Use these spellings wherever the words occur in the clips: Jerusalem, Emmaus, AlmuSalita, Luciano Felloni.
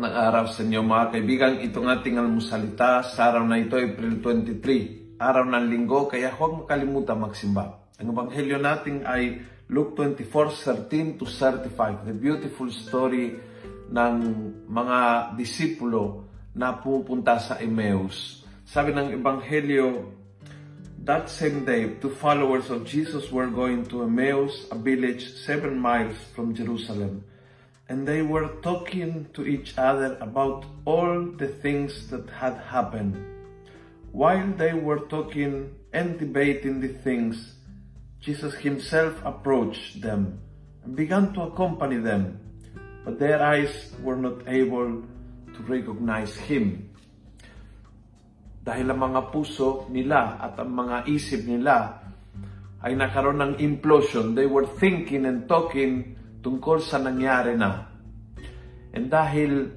ng araw sa inyo mga kaibigan. Itong ating almusalita sa araw na ito, April 23, araw ng linggo, kaya huwag makalimutan magsimba. Ang ebanghelyo natin ay Luke 24:13-35, the beautiful story ng mga disipulo na pupunta sa Emmaus. Sabi ng ebanghelyo, that same day, two followers of Jesus were going to Emmaus, a village 7 miles from Jerusalem. And they were talking to each other about all the things that had happened. While they were talking and debating the things, Jesus himself approached them and began to accompany them, but their eyes were not able to recognize him. Dahil ang mga puso nila at ang mga isip nila ay nakaroon ng implosion. They were thinking and talking tungkol sa nangyari na. And dahil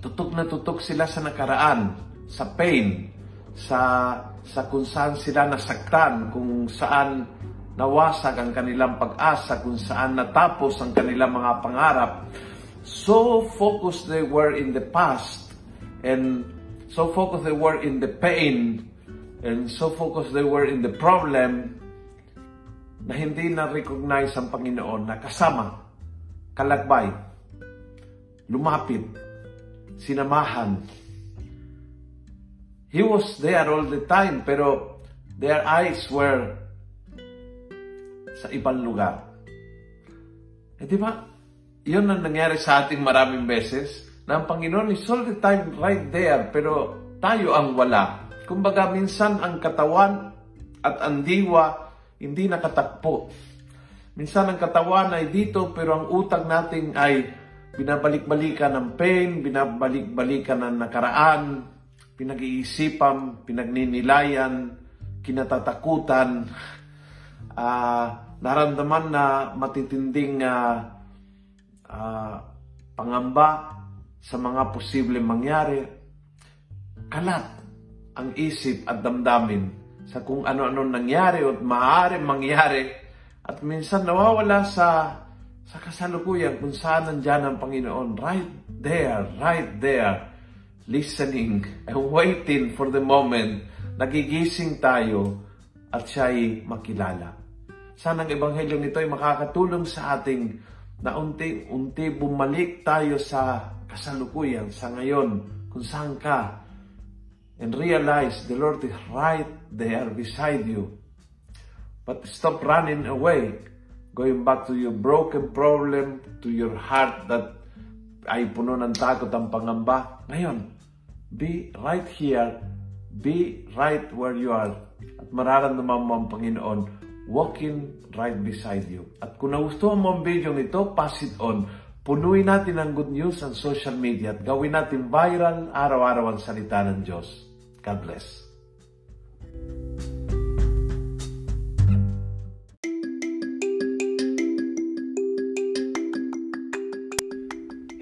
tutok na tutok sila sa nakaraan, sa pain, sa kung saan sila nasaktan, kung saan nawasak ang kanilang pag-asa, kung saan natapos ang kanilang mga pangarap. So focused they were in the past, and so focused they were in the pain, and so focused they were in the problem, na hindi na-recognize ang Panginoon na kasama, kalakbay, lumapit, sinamahan. He was there all the time, pero their eyes were sa ibang lugar. Eh di ba? Yun ang nangyari sa ating maraming beses, na ang Panginoon is all the time right there, pero tayo ang wala. Kumbaga, minsan ang katawan at ang diwa hindi nakatakpo. Minsan ang katawan ay dito, pero ang utak natin ay binabalik-balikan ng pain, binabalik-balikan ng nakaraan, pinag-iisipan, pinagninilayan, kinatatakutan, naramdaman na matitinding pangamba sa mga posibleng mangyari. Kalat ang isip at damdamin sa kung ano-ano nangyari o maaari mangyari, at minsan nawawala sa kasalukuyan kung saan nandyan ang Panginoon. Right there, listening and waiting for the moment. Nagigising tayo at siya'y makilala. Sana ang ebanghelyo nito ay makakatulong sa ating na unti-unti bumalik tayo sa kasalukuyan, sa ngayon, kung saan ka, and realize the Lord is right there beside you. But stop running away, going back to your broken problem, to your heart that ay puno ng takot ang pangamba. Ngayon, be right here, be right where you are, at mararamdaman mo ang Panginoon walking right beside you. At kung nagustuhan mo ang video nito, pass it on. Punuin natin ang good news ang social media at gawin natin viral araw-araw ang salita ng Diyos. God bless.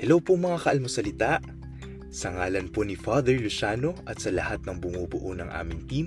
Hello po mga kaalmusalita. Sa ngalan po ni Father Luciano at sa lahat ng bumubuo ng aming team,